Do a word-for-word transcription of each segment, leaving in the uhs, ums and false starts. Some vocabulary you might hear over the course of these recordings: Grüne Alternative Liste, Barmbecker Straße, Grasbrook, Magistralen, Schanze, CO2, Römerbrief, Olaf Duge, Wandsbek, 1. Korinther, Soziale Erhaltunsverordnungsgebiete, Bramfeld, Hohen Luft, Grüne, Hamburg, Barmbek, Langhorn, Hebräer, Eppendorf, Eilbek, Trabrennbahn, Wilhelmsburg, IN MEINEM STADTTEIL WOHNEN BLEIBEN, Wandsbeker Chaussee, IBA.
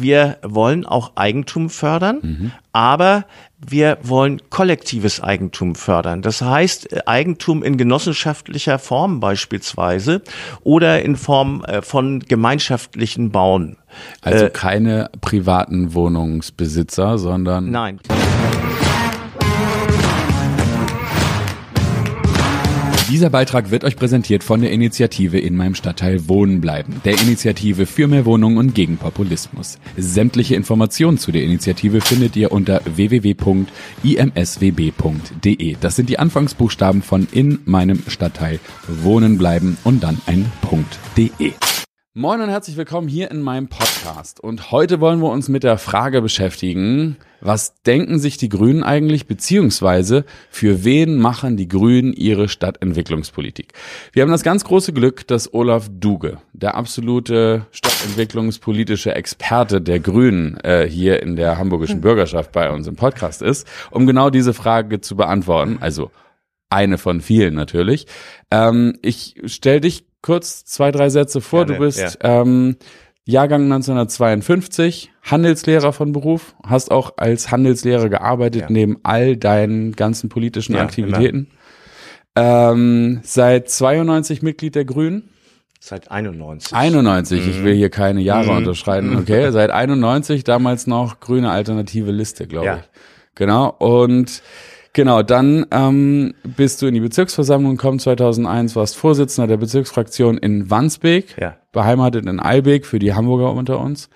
Wir wollen auch Eigentum fördern, mhm. aber wir wollen kollektives Eigentum fördern. Das heißt, Eigentum in genossenschaftlicher Form beispielsweise oder in Form von gemeinschaftlichen Bauen. Also äh, keine privaten Wohnungsbesitzer, sondern... Nein. Dieser Beitrag wird euch präsentiert von der Initiative In meinem Stadtteil Wohnen bleiben, der Initiative für mehr Wohnungen und gegen Populismus. Sämtliche Informationen zu der Initiative findet ihr unter w w w punkt i m s w b punkt d e. Das sind die Anfangsbuchstaben von In meinem Stadtteil Wohnen bleiben und dann ein .de. Moin und herzlich willkommen hier in meinem Podcast. Und heute wollen wir uns mit der Frage beschäftigen, was denken sich die Grünen eigentlich, beziehungsweise für wen machen die Grünen ihre Stadtentwicklungspolitik? Wir haben das ganz große Glück, dass Olaf Duge, der absolute stadtentwicklungspolitische Experte der Grünen, äh, hier in der Hamburgischen Bürgerschaft bei uns im Podcast ist, um genau diese Frage zu beantworten. Also eine von vielen natürlich. Ähm, ich stell dich kurz zwei, drei Sätze vor. Gerne, du bist... Ja. Ähm, Jahrgang neunzehnhundertzweiundfünfzig, Handelslehrer von Beruf, hast auch als Handelslehrer gearbeitet, ja. neben all deinen ganzen politischen ja, Aktivitäten. Ähm, seit zweiundneunzig Mitglied der Grünen. Seit einundneunzig. einundneunzig, mhm. ich will hier keine Jahre mhm. unterschreiben. Okay, seit einundneunzig, damals noch Grüne Alternative Liste, glaube ja. ich. Genau, und... Genau, dann ähm, bist du in die Bezirksversammlung gekommen, zweitausendeins, warst Vorsitzender der Bezirksfraktion in Wandsbek, ja. beheimatet in Eilbek, für die Hamburger unter uns.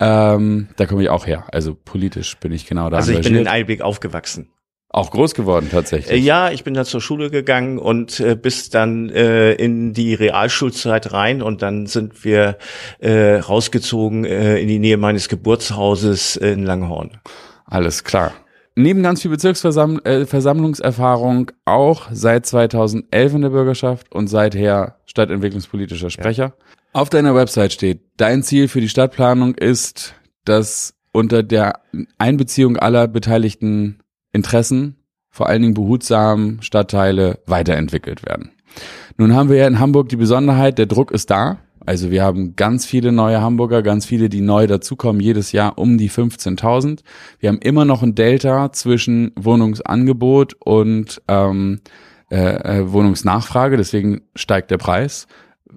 Ähm, da komme ich auch her, also politisch bin ich genau da Also engagiert. Ich bin in Eilbek aufgewachsen. Auch groß geworden tatsächlich. Ja, ich bin da zur Schule gegangen und äh, bis dann äh, in die Realschulzeit rein und dann sind wir äh, rausgezogen äh, in die Nähe meines Geburtshauses äh, in Langhorn. Alles klar. Neben ganz viel Bezirksversammlungserfahrung äh, auch seit zweitausendelf in der Bürgerschaft und seither stadtentwicklungspolitischer Sprecher. Ja. Auf deiner Website steht, dein Ziel für die Stadtplanung ist, dass unter der Einbeziehung aller beteiligten Interessen vor allen Dingen behutsam Stadtteile weiterentwickelt werden. Nun haben wir ja in Hamburg die Besonderheit, der Druck ist da. Also wir haben ganz viele neue Hamburger, ganz viele, die neu dazukommen, jedes Jahr um die fünfzehntausend. Wir haben immer noch ein Delta zwischen Wohnungsangebot und ähm, äh, Wohnungsnachfrage, deswegen steigt der Preis.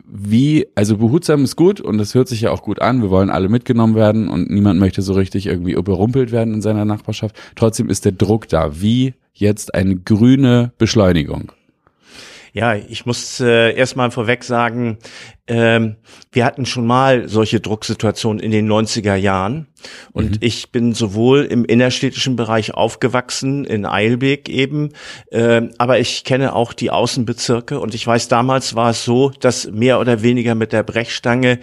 Wie, also behutsam ist gut und das hört sich ja auch gut an, wir wollen alle mitgenommen werden und niemand möchte so richtig irgendwie überrumpelt werden in seiner Nachbarschaft. Trotzdem ist der Druck da, wie jetzt eine grüne Beschleunigung. Ja, ich muss äh, erstmal vorweg sagen, ähm, wir hatten schon mal solche Drucksituationen in den neunziger Jahren und mhm. ich bin sowohl im innerstädtischen Bereich aufgewachsen, in Eilbek eben, äh, aber ich kenne auch die Außenbezirke und ich weiß, damals war es so, dass mehr oder weniger mit der Brechstange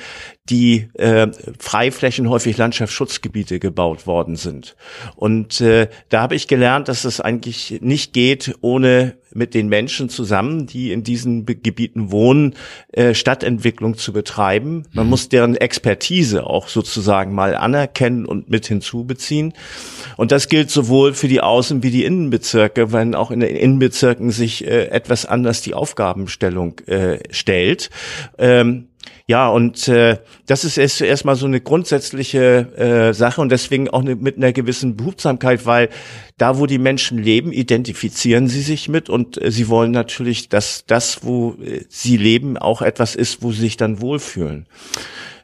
die äh, Freiflächen, häufig Landschaftsschutzgebiete gebaut worden sind. Und äh, da habe ich gelernt, dass es eigentlich nicht geht, ohne mit den Menschen zusammen, die in diesen Gebieten wohnen, äh, Stadtentwicklung zu betreiben. Man mhm. muss deren Expertise auch sozusagen mal anerkennen und mit hinzubeziehen. Und das gilt sowohl für die Außen- wie die Innenbezirke, wenn auch in den Innenbezirken sich äh, etwas anders die Aufgabenstellung äh, stellt. Ähm, Ja, und äh, das ist erst erstmal so eine grundsätzliche äh, Sache und deswegen auch ne, mit einer gewissen Behutsamkeit, weil da, wo die Menschen leben, identifizieren sie sich mit und äh, sie wollen natürlich, dass das, wo äh, sie leben, auch etwas ist, wo sie sich dann wohlfühlen.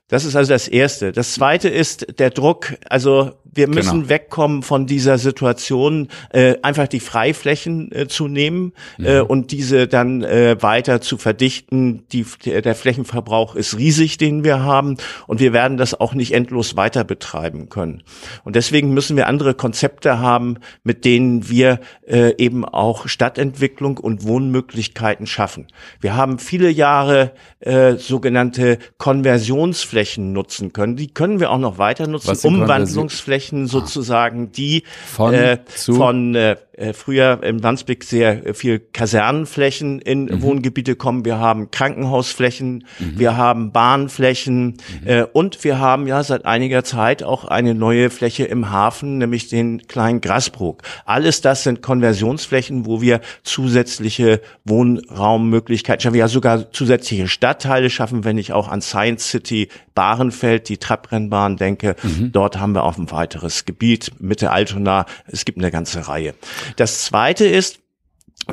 Das ist also das Erste. Das Zweite ist der Druck, also wir müssen genau. wegkommen von dieser Situation, äh, einfach die Freiflächen äh, zu nehmen äh, mhm. und diese dann äh, weiter zu verdichten. Die, der Flächenverbrauch ist riesig, den wir haben und wir werden das auch nicht endlos weiter betreiben können. Und deswegen müssen wir andere Konzepte haben, mit denen wir äh, eben auch Stadtentwicklung und Wohnmöglichkeiten schaffen. Wir haben viele Jahre äh, sogenannte Konversionsflächen nutzen können. Die können wir auch noch weiter nutzen, Umwandlungsflächen. Sozusagen, die von, äh, von äh, äh, früher im Wandsbek sehr äh, viel Kasernenflächen in mhm. Wohngebiete kommen. Wir haben Krankenhausflächen, mhm. wir haben Bahnflächen mhm. äh, und wir haben ja seit einiger Zeit auch eine neue Fläche im Hafen, nämlich den kleinen Grasbrook. Alles das sind Konversionsflächen, wo wir zusätzliche Wohnraummöglichkeiten schaffen. Ja, sogar zusätzliche Stadtteile schaffen, wenn ich auch an Science City Bahrenfeld, die Trabrennbahn denke. Mhm. Dort haben wir auch ein weiteres Gebiet mit der Altona. Es gibt eine ganze Reihe. Das Zweite ist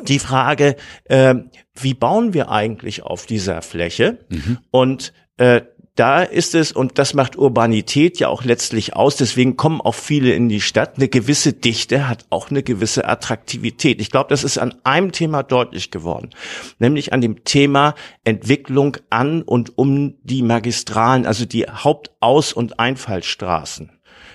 die Frage, äh, wie bauen wir eigentlich auf dieser Fläche? Mhm. Und äh, da ist es, und das macht Urbanität ja auch letztlich aus, deswegen kommen auch viele in die Stadt, eine gewisse Dichte hat auch eine gewisse Attraktivität. Ich glaube, das ist an einem Thema deutlich geworden, nämlich an dem Thema Entwicklung an und um die Magistralen, also die Hauptaus- und Einfallstraßen,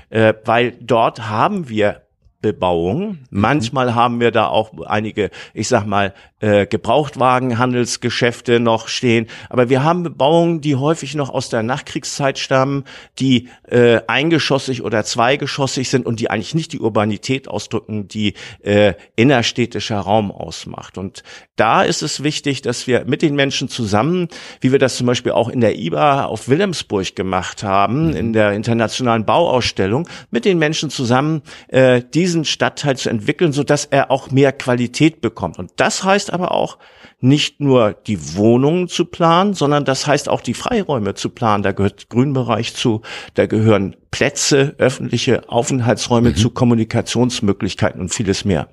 äh, weil dort haben wir Bebauung. Manchmal haben wir da auch einige, ich sag mal, äh, Gebrauchtwagenhandelsgeschäfte noch stehen. Aber wir haben Bebauungen, die häufig noch aus der Nachkriegszeit stammen, die äh, eingeschossig oder zweigeschossig sind und die eigentlich nicht die Urbanität ausdrücken, die äh, innerstädtischer Raum ausmacht. Und da ist es wichtig, dass wir mit den Menschen zusammen, wie wir das zum Beispiel auch in der I B A auf Wilhelmsburg gemacht haben, in der internationalen Bauausstellung, mit den Menschen zusammen äh, diese Stadtteil zu entwickeln, sodass er auch mehr Qualität bekommt. Und das heißt aber auch, nicht nur die Wohnungen zu planen, sondern das heißt auch die Freiräume zu planen. Da gehört Grünbereich zu, da gehören Plätze, öffentliche Aufenthaltsräume mhm. zu, Kommunikationsmöglichkeiten und vieles mehr.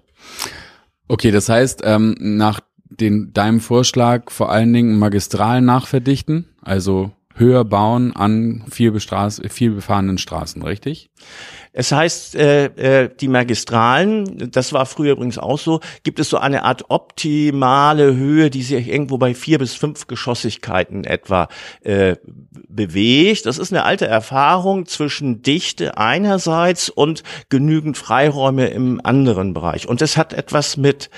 Okay, das heißt, ähm, nach den, deinem Vorschlag vor allen Dingen Magistralen nachverdichten, also höher bauen an viel, bestraß, viel befahrenen Straßen, richtig? Es heißt, äh, äh, die Magistralen, das war früher übrigens auch so, gibt es so eine Art optimale Höhe, die sich irgendwo bei vier bis fünf Geschossigkeiten etwa äh, bewegt. Das ist eine alte Erfahrung zwischen Dichte einerseits und genügend Freiräume im anderen Bereich. Und das hat etwas mit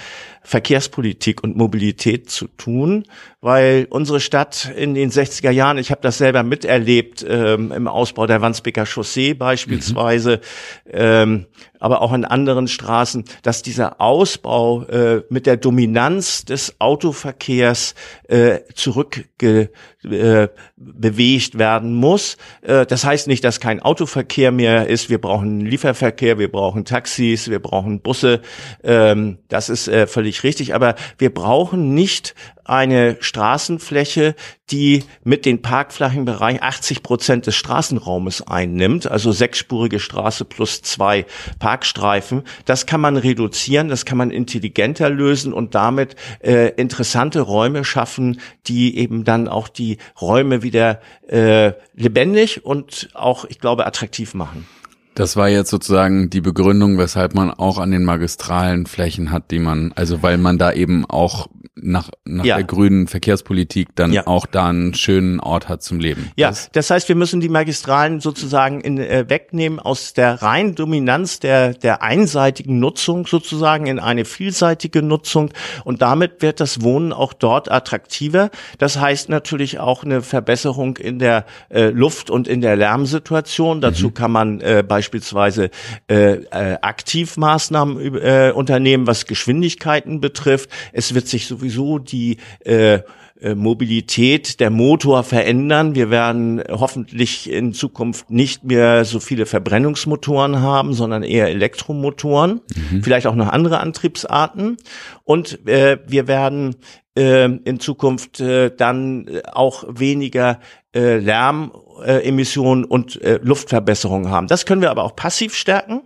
Verkehrspolitik und Mobilität zu tun, weil unsere Stadt in den sechziger Jahren, ich habe das selber miterlebt, ähm, im Ausbau der Wandsbeker Chaussee beispielsweise, mhm. ähm, aber auch an anderen Straßen, dass dieser Ausbau äh, mit der Dominanz des Autoverkehrs äh, zurückge äh, bewegt werden muss. Äh, das heißt nicht, dass kein Autoverkehr mehr ist. Wir brauchen Lieferverkehr, wir brauchen Taxis, wir brauchen Busse. Ähm, das ist äh, völlig richtig, aber wir brauchen nicht eine Straßenfläche, die mit den parkflachen Bereich achtzig Prozent des Straßenraumes einnimmt, also sechsspurige Straße plus zwei Parkstreifen. Das kann man reduzieren, das kann man intelligenter lösen und damit äh, interessante Räume schaffen, die eben dann auch die Räume wieder äh, lebendig und auch, ich glaube, attraktiv machen. Das war jetzt sozusagen die Begründung, weshalb man auch an den magistralen Flächen hat, die man, also weil man da eben auch nach, nach ja. der grünen Verkehrspolitik dann ja. auch da einen schönen Ort hat zum Leben. Ja, das, das heißt, wir müssen die Magistralen sozusagen in, äh, wegnehmen aus der reinen Dominanz der, der einseitigen Nutzung sozusagen in eine vielseitige Nutzung und damit wird das Wohnen auch dort attraktiver. Das heißt natürlich auch eine Verbesserung in der äh, Luft- und in der Lärmsituation. Dazu mhm. kann man äh, beispielsweise äh, äh, Aktivmaßnahmen äh, unternehmen, was Geschwindigkeiten betrifft. Es wird sich sowieso die äh, Mobilität, der Motor verändern. Wir werden hoffentlich in Zukunft nicht mehr so viele Verbrennungsmotoren haben, sondern eher Elektromotoren, mhm. vielleicht auch noch andere Antriebsarten. Und äh, wir werden äh, in Zukunft äh, dann auch weniger äh, Lärmemissionen äh, und äh, Luftverbesserungen haben. Das können wir aber auch passiv stärken,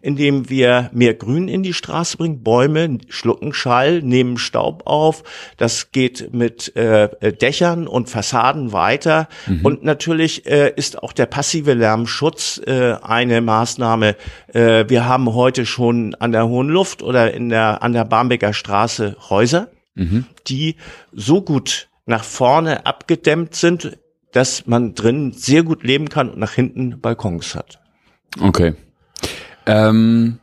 indem wir mehr Grün in die Straße bringen, Bäume schlucken Schall, nehmen Staub auf. Das geht mit äh, Dächern und Fassaden weiter. Mhm. Und natürlich äh, ist auch der passive Lärmschutz äh, eine Maßnahme. Äh, wir haben heute schon an der Hohen Luft oder in der an der Barmbecker Straße Häuser, mhm. die so gut nach vorne abgedämmt sind, dass man drin sehr gut leben kann und nach hinten Balkons hat. Okay. Ähm,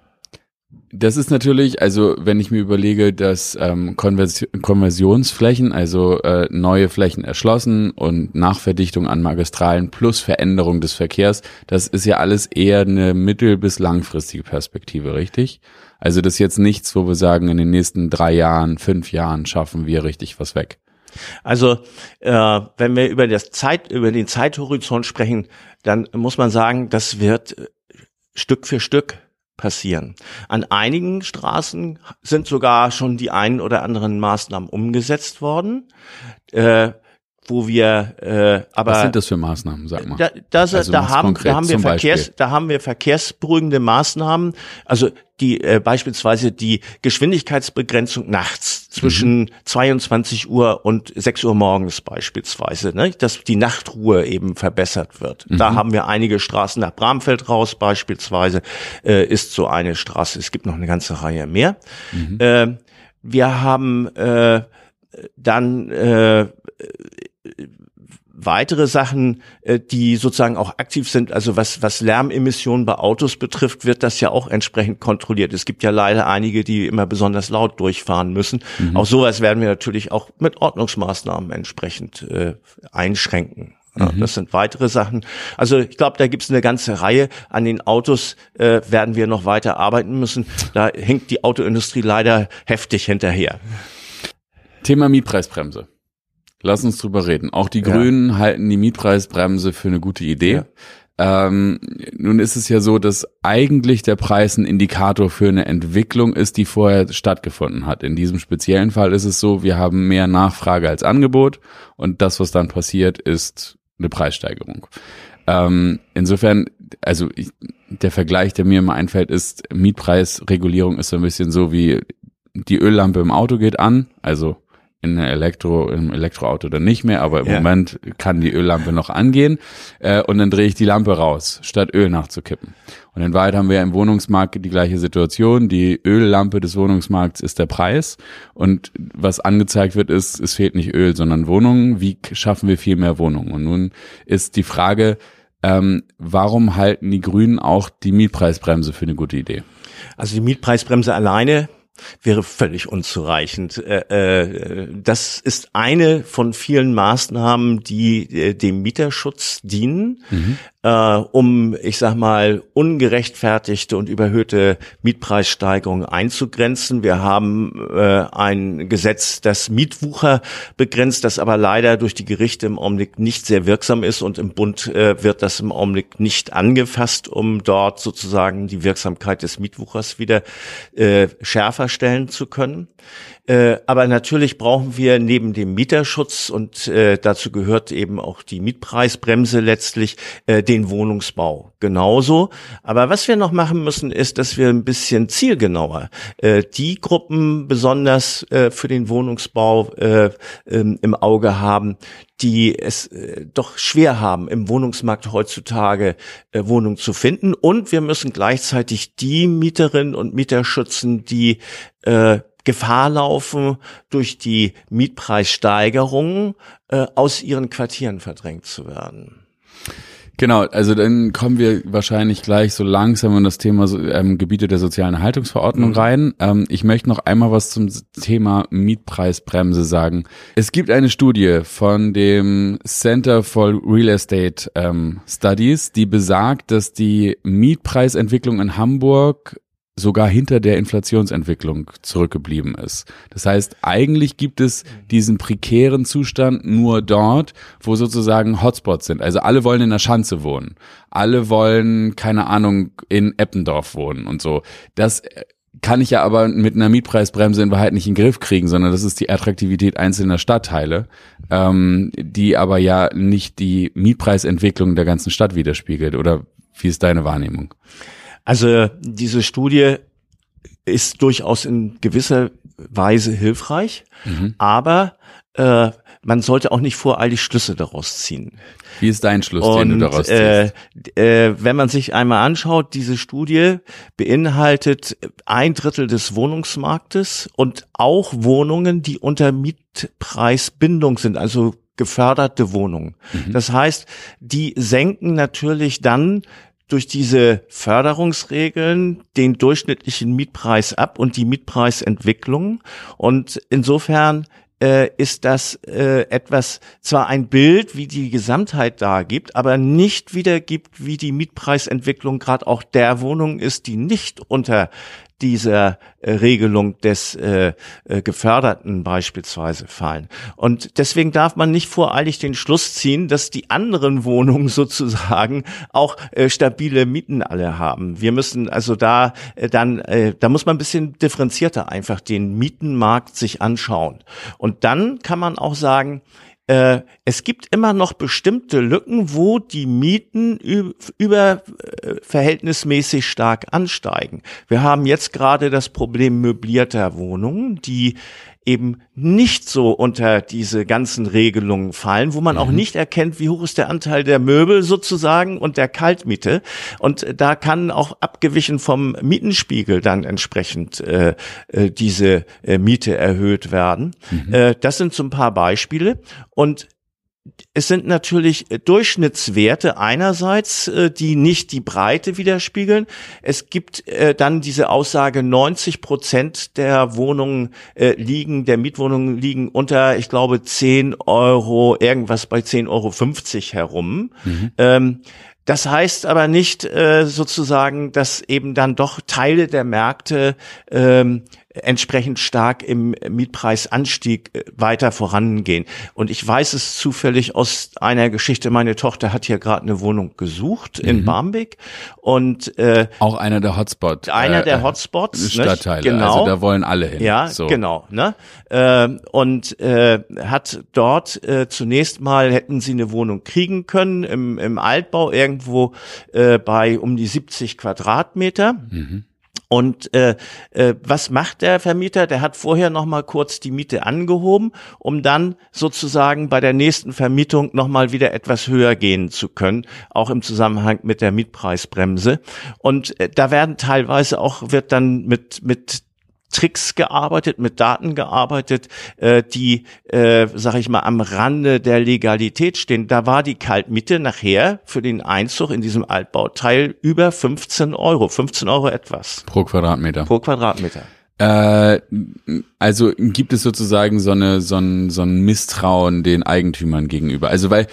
Das ist natürlich, also wenn ich mir überlege, dass ähm, Konvers- Konversionsflächen, also äh, neue Flächen erschlossen und Nachverdichtung an Magistralen plus Veränderung des Verkehrs, das ist ja alles eher eine mittel- bis langfristige Perspektive, richtig? Also das ist jetzt nichts, wo wir sagen, in den nächsten drei Jahren, fünf Jahren schaffen wir richtig was weg. Also äh, wenn wir über das Zeit, über den Zeithorizont sprechen, dann muss man sagen, das wird Stück für Stück passieren. An einigen Straßen sind sogar schon die einen oder anderen Maßnahmen umgesetzt worden, äh, wo wir äh, aber was sind das für Maßnahmen, sag mal? Da, das, also da, haben, da haben wir Verkehrs, Beispiel. da haben wir verkehrsberuhigende Maßnahmen, also die äh, beispielsweise die Geschwindigkeitsbegrenzung nachts zwischen mhm. zweiundzwanzig Uhr und sechs Uhr morgens beispielsweise, ne? Dass die Nachtruhe eben verbessert wird. Mhm. Da haben wir einige Straßen nach Bramfeld raus beispielsweise, äh, ist so eine Straße. Es gibt noch eine ganze Reihe mehr. Mhm. Äh, wir haben äh, dann äh, weitere Sachen, die sozusagen auch aktiv sind, also was was Lärmemissionen bei Autos betrifft, wird das ja auch entsprechend kontrolliert. Es gibt ja leider einige, die immer besonders laut durchfahren müssen. Mhm. Auch sowas werden wir natürlich auch mit Ordnungsmaßnahmen entsprechend äh, einschränken. Ja, mhm. Das sind weitere Sachen. Also ich glaube, da gibt's eine ganze Reihe. An den Autos äh, werden wir noch weiter arbeiten müssen. Da hinkt die Autoindustrie leider heftig hinterher. Thema Mietpreisbremse. Lass uns drüber reden. Auch die ja. Grünen halten die Mietpreisbremse für eine gute Idee. Ja. Ähm, nun ist es ja so, dass eigentlich der Preis ein Indikator für eine Entwicklung ist, die vorher stattgefunden hat. In diesem speziellen Fall ist es so, wir haben mehr Nachfrage als Angebot und das, was dann passiert, ist eine Preissteigerung. Ähm, insofern, also ich, der Vergleich, der mir immer einfällt, ist, Mietpreisregulierung ist so ein bisschen so wie die Öllampe im Auto geht an, also in der Elektro, im Elektroauto dann nicht mehr, aber im ja. Moment kann die Öllampe noch angehen äh, und dann drehe ich die Lampe raus, statt Öl nachzukippen. Und in Wahrheit haben wir im Wohnungsmarkt die gleiche Situation. Die Öllampe des Wohnungsmarkts ist der Preis und was angezeigt wird ist, es fehlt nicht Öl, sondern Wohnungen. Wie schaffen wir viel mehr Wohnungen? Und nun ist die Frage, ähm, warum halten die Grünen auch die Mietpreisbremse für eine gute Idee? Also die Mietpreisbremse alleine wäre völlig unzureichend. Das ist eine von vielen Maßnahmen, die dem Mieterschutz dienen, mhm. um, ich sag mal, ungerechtfertigte und überhöhte Mietpreissteigerungen einzugrenzen. Wir haben ein Gesetz, das Mietwucher begrenzt, das aber leider durch die Gerichte im Augenblick nicht sehr wirksam ist und im Bund wird das im Augenblick nicht angefasst, um dort sozusagen die Wirksamkeit des Mietwuchers wieder schärfer stellen zu können. Äh, aber natürlich brauchen wir neben dem Mieterschutz und äh, dazu gehört eben auch die Mietpreisbremse letztlich, äh, den Wohnungsbau genauso. Aber was wir noch machen müssen, ist, dass wir ein bisschen zielgenauer äh, die Gruppen besonders äh, für den Wohnungsbau äh, ähm, im Auge haben, die es äh, doch schwer haben, im Wohnungsmarkt heutzutage äh, Wohnungen zu finden. Und wir müssen gleichzeitig die Mieterinnen und Mieter schützen, die äh, Gefahr laufen, durch die Mietpreissteigerungen äh, aus ihren Quartieren verdrängt zu werden. Genau, also dann kommen wir wahrscheinlich gleich so langsam in das Thema ähm, Gebiete der sozialen Haltungsverordnung mhm. rein. Ähm, ich möchte noch einmal was zum Thema Mietpreisbremse sagen. Es gibt eine Studie von dem Center for Real Estate ähm, Studies, die besagt, dass die Mietpreisentwicklung in Hamburg sogar hinter der Inflationsentwicklung zurückgeblieben ist. Das heißt, eigentlich gibt es diesen prekären Zustand nur dort, wo sozusagen Hotspots sind. Also alle wollen in der Schanze wohnen. Alle wollen, keine Ahnung, in Eppendorf wohnen und so. Das kann ich ja aber mit einer Mietpreisbremse in Wahrheit nicht in den Griff kriegen, sondern das ist die Attraktivität einzelner Stadtteile, ähm, die aber ja nicht die Mietpreisentwicklung der ganzen Stadt widerspiegelt. Oder wie ist deine Wahrnehmung? Also diese Studie ist durchaus in gewisser Weise hilfreich, mhm. aber äh, man sollte auch nicht voreilig Schlüsse daraus ziehen. Wie ist dein Schluss, Und, den du daraus ziehst? Äh, äh, wenn man sich einmal anschaut, diese Studie beinhaltet ein Drittel des Wohnungsmarktes und auch Wohnungen, die unter Mietpreisbindung sind, also geförderte Wohnungen. Mhm. Das heißt, die senken natürlich dann durch diese Förderungsregeln den durchschnittlichen Mietpreis ab und die Mietpreisentwicklung. Und insofern äh, ist das äh, etwas, zwar ein Bild, wie die Gesamtheit dargibt, aber nicht wiedergibt, wie die Mietpreisentwicklung gerade auch der Wohnung ist, die nicht unter dieser äh, Regelung des äh, äh, Geförderten beispielsweise fallen. Und deswegen darf man nicht voreilig den Schluss ziehen, dass die anderen Wohnungen sozusagen auch äh, stabile Mieten alle haben. Wir müssen also da äh, dann, äh, da muss man ein bisschen differenzierter einfach den Mietenmarkt sich anschauen. Und dann kann man auch sagen, Äh, es gibt immer noch bestimmte Lücken, wo die Mieten über, über äh, verhältnismäßig stark ansteigen. Wir haben jetzt gerade das Problem möblierter Wohnungen, die eben nicht so unter diese ganzen Regelungen fallen, wo man auch nicht erkennt, wie hoch ist der Anteil der Möbel sozusagen und der Kaltmiete. Und da kann auch abgewichen vom Mietenspiegel dann entsprechend äh, diese äh, Miete erhöht werden. Mhm. Äh, das sind so ein paar Beispiele. Und es sind natürlich Durchschnittswerte einerseits, die nicht die Breite widerspiegeln. Es gibt dann diese Aussage, neunzig Prozent der Wohnungen liegen, der Mietwohnungen liegen unter, ich glaube, zehn Euro, irgendwas bei zehn Euro fünfzig herum. Mhm. Ähm, Das heißt aber nicht äh, sozusagen, dass eben dann doch Teile der Märkte ähm, entsprechend stark im Mietpreisanstieg weiter vorangehen. Und ich weiß es zufällig aus einer Geschichte. Meine Tochter hat hier gerade eine Wohnung gesucht in mhm. Barmbek und äh, auch einer der Hotspots. Einer der Hotspots. Äh, Stadtteile. Nicht? Genau. Also da wollen alle hin. Ja, so. Genau. Ne? Äh, und äh, hat dort äh, zunächst mal hätten sie eine Wohnung kriegen können im, im Altbau irgendwo äh, bei um die siebzig Quadratmeter. Mhm. Und äh, äh, was macht der Vermieter? Der hat vorher noch mal kurz die Miete angehoben, um dann sozusagen bei der nächsten Vermietung noch mal wieder etwas höher gehen zu können, auch im Zusammenhang mit der Mietpreisbremse. Und äh, da werden teilweise auch wird dann mit mit Tricks gearbeitet, mit Daten gearbeitet, äh, die, äh, sag ich mal, am Rande der Legalität stehen. Da war die Kaltmiete nachher für den Einzug in diesem Altbauteil über fünfzehn Euro, fünfzehn Euro etwas. Pro Quadratmeter. Pro Quadratmeter. Äh, also gibt es sozusagen so eine, so ein, so ein Misstrauen den Eigentümern gegenüber. Also weil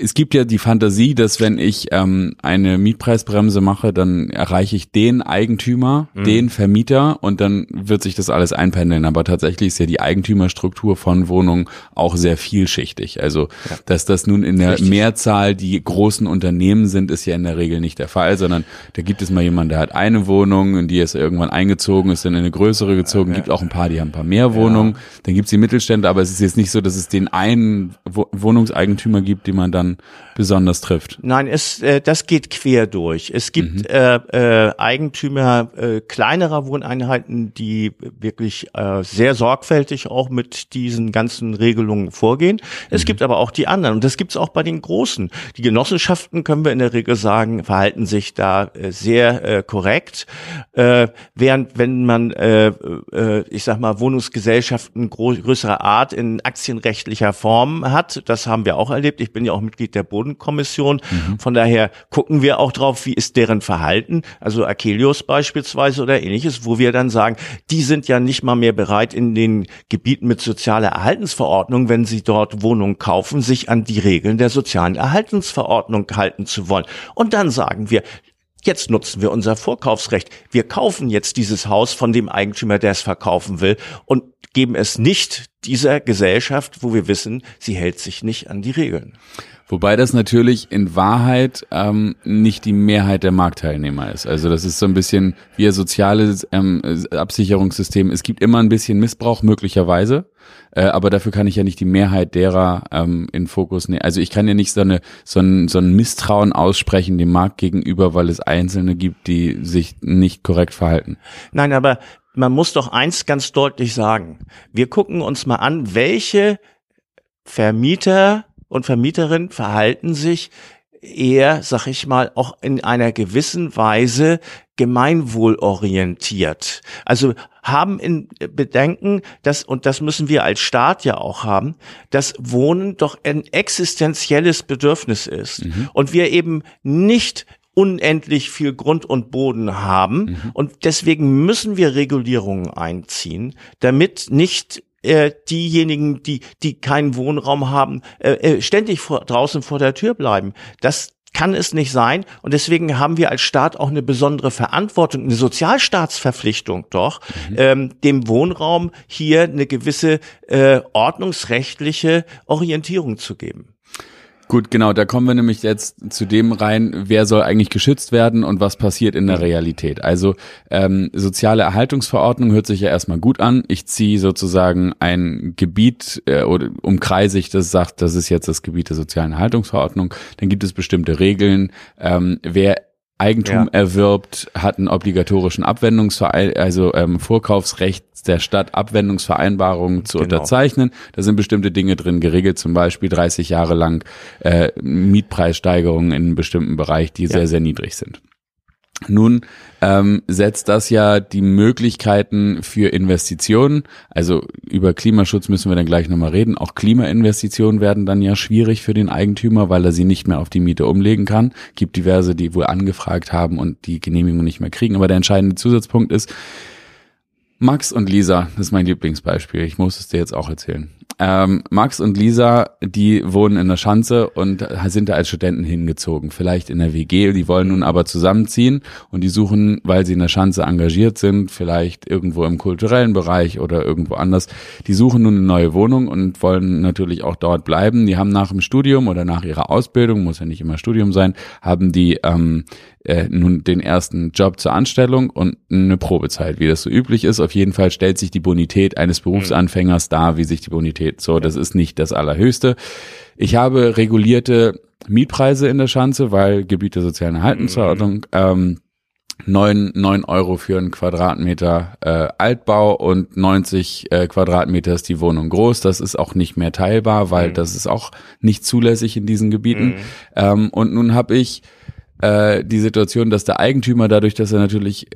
es gibt ja die Fantasie, dass wenn ich ähm, eine Mietpreisbremse mache, dann erreiche ich den Eigentümer, mhm. den Vermieter und dann wird sich das alles einpendeln. Aber tatsächlich ist ja die Eigentümerstruktur von Wohnungen auch sehr vielschichtig. Also ja. dass das nun in der Richtig. Mehrzahl die großen Unternehmen sind, ist ja in der Regel nicht der Fall, sondern da gibt es mal jemanden, der hat eine Wohnung, in die ist er irgendwann eingezogen, ist dann in eine größere gezogen, ja. gibt auch ein paar, die haben ein paar mehr Wohnungen. Ja. Dann gibt es die Mittelstände, aber es ist jetzt nicht so, dass es den einen Wohnungseigentümer gibt, die man dann besonders trifft. Nein, es äh, das geht quer durch. Es gibt mhm. äh, äh, Eigentümer äh, kleinerer Wohneinheiten, die wirklich äh, sehr sorgfältig auch mit diesen ganzen Regelungen vorgehen. Es mhm. gibt aber auch die anderen und das gibt es auch bei den Großen. Die Genossenschaften, können wir in der Regel sagen, verhalten sich da äh, sehr äh, korrekt. Äh, während wenn man, äh, äh, ich sag mal, Wohnungsgesellschaften größerer Art in aktienrechtlicher Form hat, das haben wir auch erlebt. Ich bin ja auch Mitglied der Bodenkommission. Mhm. Von daher gucken wir auch drauf, wie ist deren Verhalten, also Akelius beispielsweise oder ähnliches, wo wir dann sagen, die sind ja nicht mal mehr bereit, in den Gebieten mit sozialer Erhaltensverordnung, wenn sie dort Wohnungen kaufen, sich an die Regeln der sozialen Erhaltensverordnung halten zu wollen. Und dann sagen wir, jetzt nutzen wir unser Vorkaufsrecht. Wir kaufen jetzt dieses Haus von dem Eigentümer, der es verkaufen will und geben es nicht dieser Gesellschaft, wo wir wissen, sie hält sich nicht an die Regeln. Wobei das natürlich in Wahrheit ähm, nicht die Mehrheit der Marktteilnehmer ist. Also das ist so ein bisschen wie ein soziales ähm, Absicherungssystem. Es gibt immer ein bisschen Missbrauch möglicherweise, äh, aber dafür kann ich ja nicht die Mehrheit derer ähm, in Fokus nehmen. Also ich kann ja nicht so, eine, so, ein, so ein Misstrauen aussprechen dem Markt gegenüber, weil es Einzelne gibt, die sich nicht korrekt verhalten. Nein, aber man muss doch eins ganz deutlich sagen. Wir gucken uns mal an, welche Vermieter und Vermieterinnen verhalten sich eher, sag ich mal, auch in einer gewissen Weise gemeinwohlorientiert. Also haben in Bedenken, dass, und das müssen wir als Staat ja auch haben, dass Wohnen doch ein existenzielles Bedürfnis ist. Mhm. Und wir eben nicht unendlich viel Grund und Boden haben. Mhm. Und deswegen müssen wir Regulierungen einziehen, damit nicht äh, diejenigen, die die keinen Wohnraum haben, äh, ständig vor, draußen vor der Tür bleiben. Das kann es nicht sein. Und deswegen haben wir als Staat auch eine besondere Verantwortung, eine Sozialstaatsverpflichtung doch, mhm. ähm, dem Wohnraum hier eine gewisse äh, ordnungsrechtliche Orientierung zu geben. Gut, genau, da kommen wir nämlich jetzt zu dem rein, wer soll eigentlich geschützt werden und was passiert in der Realität. Also ähm, soziale Erhaltungsverordnung hört sich ja erstmal gut an. Ich ziehe sozusagen ein Gebiet äh, oder umkreise ich das, sagt, das ist jetzt das Gebiet der sozialen Erhaltungsverordnung. Dann gibt es bestimmte Regeln, ähm, wer Eigentum ja. erwirbt, hat einen obligatorischen Abwendungsverein, also ähm, Vorkaufsrecht der Stadt, Abwendungsvereinbarungen zu genau. unterzeichnen. Da sind bestimmte Dinge drin geregelt, zum Beispiel dreißig Jahre lang äh, Mietpreissteigerungen in einem bestimmten Bereich, die ja. sehr, sehr niedrig sind. Nun ähm, setzt das ja die Möglichkeiten für Investitionen, also über Klimaschutz müssen wir dann gleich nochmal reden, auch Klimainvestitionen werden dann ja schwierig für den Eigentümer, weil er sie nicht mehr auf die Miete umlegen kann. Gibt diverse, die wohl angefragt haben und die Genehmigung nicht mehr kriegen, aber der entscheidende Zusatzpunkt ist, Max und Lisa, das ist mein Lieblingsbeispiel, ich muss es dir jetzt auch erzählen. Ähm, Max und Lisa, die wohnen in der Schanze und sind da als Studenten hingezogen, vielleicht in der W G, die wollen nun aber zusammenziehen und die suchen, weil sie in der Schanze engagiert sind, vielleicht irgendwo im kulturellen Bereich oder irgendwo anders, die suchen nun eine neue Wohnung und wollen natürlich auch dort bleiben. Die haben nach dem Studium oder nach ihrer Ausbildung, muss ja nicht immer Studium sein, haben die ähm, äh, nun den ersten Job zur Anstellung und eine Probezeit, wie das so üblich ist. Auf jeden Fall stellt sich die Bonität eines Berufsanfängers dar, wie sich die Bonität, so, das ist nicht das Allerhöchste. Ich habe regulierte Mietpreise in der Schanze, weil Gebiet der sozialen Erhaltungsverordnung, ähm, neun Euro für einen Quadratmeter äh, Altbau und neunzig äh, Quadratmeter ist die Wohnung groß. Das ist auch nicht mehr teilbar, weil mhm. das ist auch nicht zulässig in diesen Gebieten. Mhm. Ähm, und nun habe ich die Situation, dass der Eigentümer dadurch, dass er natürlich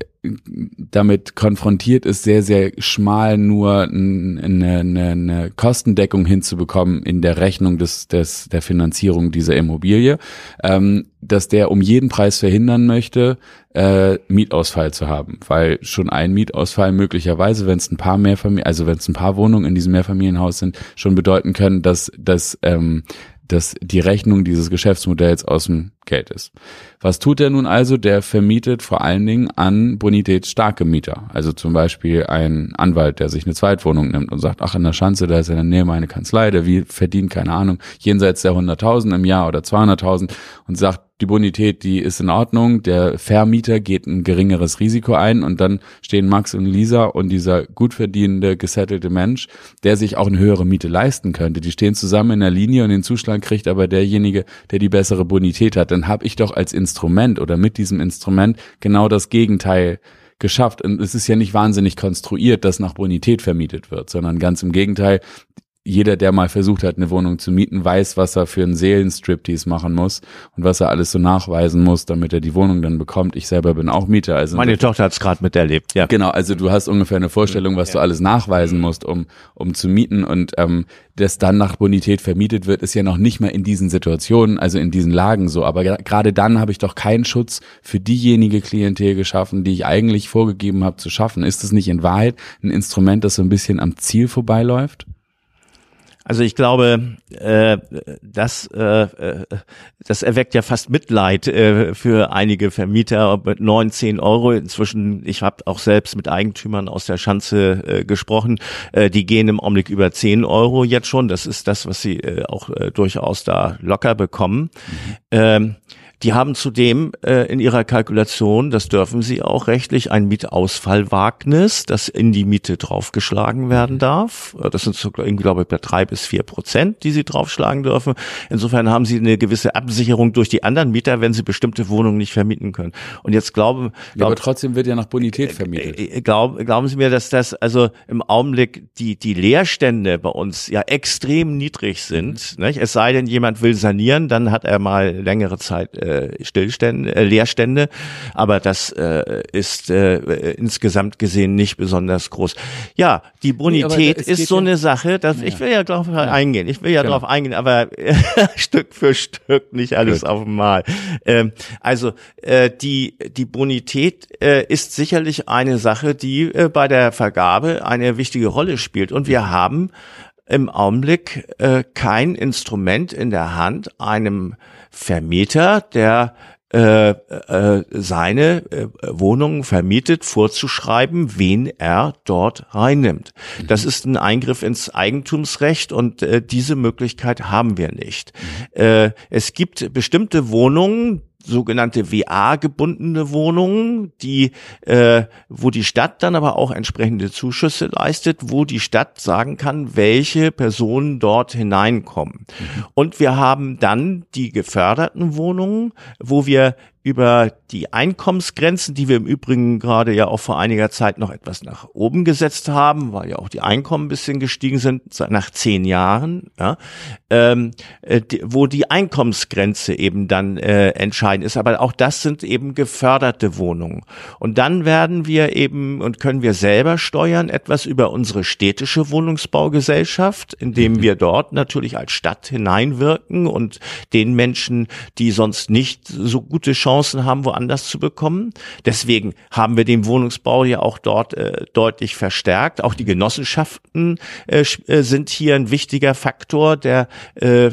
damit konfrontiert ist, sehr, sehr schmal nur eine, eine, eine Kostendeckung hinzubekommen in der Rechnung des, des der Finanzierung dieser Immobilie, ähm, dass der um jeden Preis verhindern möchte, äh, Mietausfall zu haben, weil schon ein Mietausfall möglicherweise, wenn es ein paar Mehrfamilien, also wenn es ein paar Wohnungen in diesem Mehrfamilienhaus sind, schon bedeuten können, dass dass ähm, dass die Rechnung dieses Geschäftsmodells aus dem Geld ist. Was tut er nun also? Der vermietet vor allen Dingen an bonitätsstarke Mieter. Also zum Beispiel ein Anwalt, der sich eine Zweitwohnung nimmt und sagt, ach, in der Schanze, da ist in der Nähe meine Kanzlei, der wie verdient, keine Ahnung, jenseits der hunderttausend im Jahr oder zweihunderttausend und sagt, die Bonität, die ist in Ordnung, der Vermieter geht ein geringeres Risiko ein und dann stehen Max und Lisa und dieser gut verdienende, gesettelte Mensch, der sich auch eine höhere Miete leisten könnte. Die stehen zusammen in der Linie und den Zuschlag kriegt aber derjenige, der die bessere Bonität hat. Dann habe ich doch als Instrument oder mit diesem Instrument genau das Gegenteil geschafft. Und es ist ja nicht wahnsinnig konstruiert, dass nach Bonität vermietet wird, sondern ganz im Gegenteil. Jeder, der mal versucht hat, eine Wohnung zu mieten, weiß, was er für einen Seelenstriptease machen muss und was er alles so nachweisen muss, damit er die Wohnung dann bekommt. Ich selber bin auch Mieter. Also meine Tochter hat es gerade miterlebt, ja. Genau, also du hast ungefähr eine Vorstellung, was ja. du alles nachweisen musst, um um zu mieten. Und ähm, das dann nach Bonität vermietet wird, ist ja noch nicht mal in diesen Situationen, also in diesen Lagen so. Aber gerade dann habe ich doch keinen Schutz für diejenige Klientel geschaffen, die ich eigentlich vorgegeben habe zu schaffen. Ist das nicht in Wahrheit ein Instrument, das so ein bisschen am Ziel vorbeiläuft? Also ich glaube, äh, das, äh, das erweckt ja fast Mitleid äh, für einige Vermieter mit neun, zehn Euro. Inzwischen, ich habe auch selbst mit Eigentümern aus der Schanze äh, gesprochen, äh, die gehen im Augenblick über zehn Euro jetzt schon. Das ist das, was sie äh, auch äh, durchaus da locker bekommen. Mhm. Ähm, Die haben zudem äh, in ihrer Kalkulation, das dürfen sie auch rechtlich, ein Mietausfallwagnis, das in die Miete draufgeschlagen werden darf. Das sind so, glaube ich, bei drei bis vier Prozent, die sie draufschlagen dürfen. Insofern haben sie eine gewisse Absicherung durch die anderen Mieter, wenn sie bestimmte Wohnungen nicht vermieten können. Und jetzt glauben, glaub, ja, aber trotzdem wird ja nach Bonität vermietet. Glaub, glauben Sie mir, dass das also im Augenblick die die Leerstände bei uns ja extrem niedrig sind. Mhm. Nicht? Es sei denn, jemand will sanieren, dann hat er mal längere Zeit äh, äh, Stillstände, äh, Leerstände, aber das äh, ist äh, insgesamt gesehen nicht besonders groß. Ja, die Bonität nee, ist so eine Sache, dass ja. ich will ja drauf ja. eingehen, ich will ja genau. drauf eingehen, aber Stück für Stück, nicht alles Gut. auf einmal. Ähm, also äh, die die Bonität äh, ist sicherlich eine Sache, die äh, bei der Vergabe eine wichtige Rolle spielt, und wir haben im Augenblick äh, kein Instrument in der Hand einem Vermieter, der äh, äh, seine äh, Wohnungen vermietet, vorzuschreiben, wen er dort reinnimmt. Mhm. Das ist ein Eingriff ins Eigentumsrecht, und äh, diese Möglichkeit haben wir nicht. Mhm. Äh, es gibt bestimmte Wohnungen, sogenannte W A-gebundene Wohnungen, die, äh, wo die Stadt dann aber auch entsprechende Zuschüsse leistet, wo die Stadt sagen kann, welche Personen dort hineinkommen. Mhm. Und wir haben dann die geförderten Wohnungen, wo wir über die Einkommensgrenzen, die wir im Übrigen gerade ja auch vor einiger Zeit noch etwas nach oben gesetzt haben, weil ja auch die Einkommen ein bisschen gestiegen sind nach zehn Jahren, ja, ähm, äh, die, wo die Einkommensgrenze eben dann äh, entscheidend ist. Aber auch das sind eben geförderte Wohnungen. Und dann werden wir eben und können wir selber steuern etwas über unsere städtische Wohnungsbaugesellschaft, indem wir dort natürlich als Stadt hineinwirken und den Menschen, die sonst nicht so gute Chancen haben, woanders zu bekommen. Deswegen haben wir den Wohnungsbau ja auch dort äh, deutlich verstärkt. Auch die Genossenschaften äh, sind hier ein wichtiger Faktor, der äh,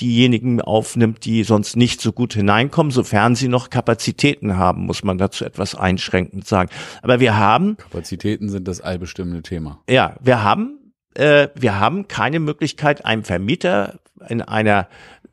diejenigen aufnimmt, die sonst nicht so gut hineinkommen, sofern sie noch Kapazitäten haben, muss man dazu etwas einschränkend sagen. Aber wir haben... Kapazitäten sind das allbestimmende Thema. Ja, wir haben, äh, wir haben keine Möglichkeit, einem Vermieter in einer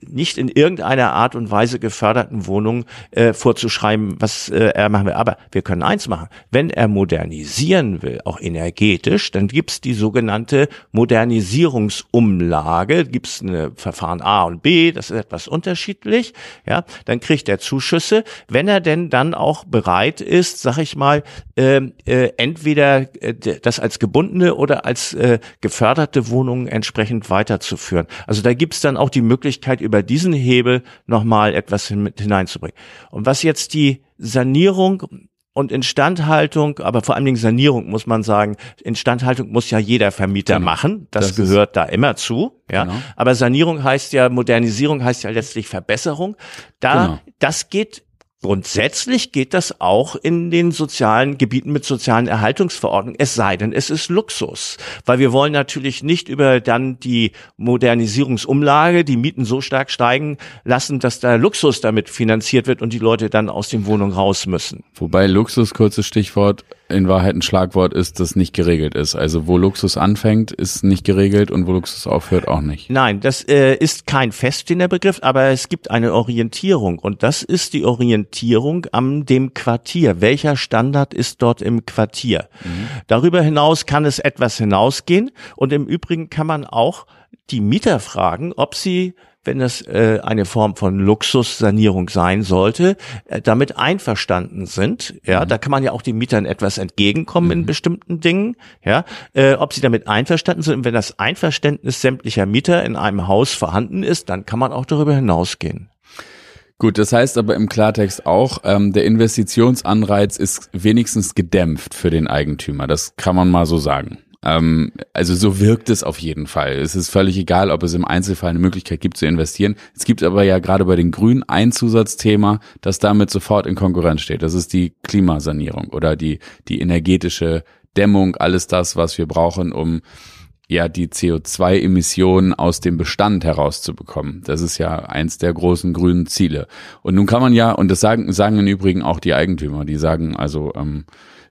nicht in irgendeiner Art und Weise geförderten Wohnung äh, vorzuschreiben, was äh, er machen will. Aber wir können eins machen: Wenn er modernisieren will, auch energetisch, dann gibt's die sogenannte Modernisierungsumlage. Gibt's eine Verfahren A und B, das ist etwas unterschiedlich. Ja, dann kriegt er Zuschüsse, wenn er denn dann auch bereit ist, sag ich mal, äh, äh, entweder äh, das als gebundene oder als äh, geförderte Wohnung entsprechend weiterzuführen. Also da gibt's dann auch die Möglichkeit, über diesen Hebel nochmal etwas hin, hineinzubringen. Und was jetzt die Sanierung und Instandhaltung, aber vor allen Dingen Sanierung muss man sagen, Instandhaltung muss ja jeder Vermieter genau. machen, das, das gehört da immer zu. Ja, genau. Aber Sanierung heißt ja, Modernisierung heißt ja letztlich Verbesserung. Da, genau. das geht Grundsätzlich geht das auch in den sozialen Gebieten mit sozialen Erhaltungsverordnungen, es sei denn, es ist Luxus, weil wir wollen natürlich nicht über dann die Modernisierungsumlage, die Mieten so stark steigen lassen, dass da Luxus damit finanziert wird und die Leute dann aus den Wohnungen raus müssen. Wobei Luxus, kurzes Stichwort, in Wahrheit ein Schlagwort ist, das nicht geregelt ist. Also wo Luxus anfängt, ist nicht geregelt, und wo Luxus aufhört, auch nicht. Nein, das äh, ist kein feststehender Begriff, aber es gibt eine Orientierung, und das ist die Orientierung am dem Quartier. Welcher Standard ist dort im Quartier? Mhm. Darüber hinaus kann es etwas hinausgehen, und im Übrigen kann man auch die Mieter fragen, ob sie, wenn das äh, eine Form von Luxussanierung sein sollte, äh, damit einverstanden sind. Ja, mhm. da kann man ja auch den Mietern etwas entgegenkommen mhm. in bestimmten Dingen. Ja, äh, ob sie damit einverstanden sind, und wenn das Einverständnis sämtlicher Mieter in einem Haus vorhanden ist, dann kann man auch darüber hinausgehen. Gut, das heißt aber im Klartext auch, ähm, der Investitionsanreiz ist wenigstens gedämpft für den Eigentümer. Das kann man mal so sagen. Also so wirkt es auf jeden Fall. Es ist völlig egal, ob es im Einzelfall eine Möglichkeit gibt zu investieren. Es gibt aber ja gerade bei den Grünen ein Zusatzthema, das damit sofort in Konkurrenz steht. Das ist die Klimasanierung oder die die energetische Dämmung, alles das, was wir brauchen, um ja die C O zwei Emissionen aus dem Bestand herauszubekommen. Das ist ja eins der großen grünen Ziele. Und nun kann man ja, und das sagen sagen im Übrigen auch die Eigentümer, die sagen also, ähm,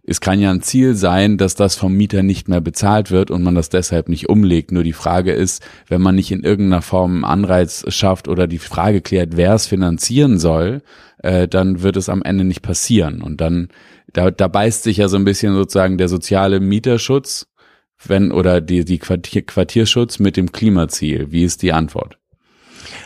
es kann ja ein Ziel sein, dass das vom Mieter nicht mehr bezahlt wird und man das deshalb nicht umlegt. Nur die Frage ist, wenn man nicht in irgendeiner Form einen Anreiz schafft oder die Frage klärt, wer es finanzieren soll, äh, dann wird es am Ende nicht passieren. Und dann, da, da beißt sich ja so ein bisschen sozusagen der soziale Mieterschutz, wenn, oder die, die Quartier, Quartierschutz mit dem Klimaziel. Wie ist die Antwort?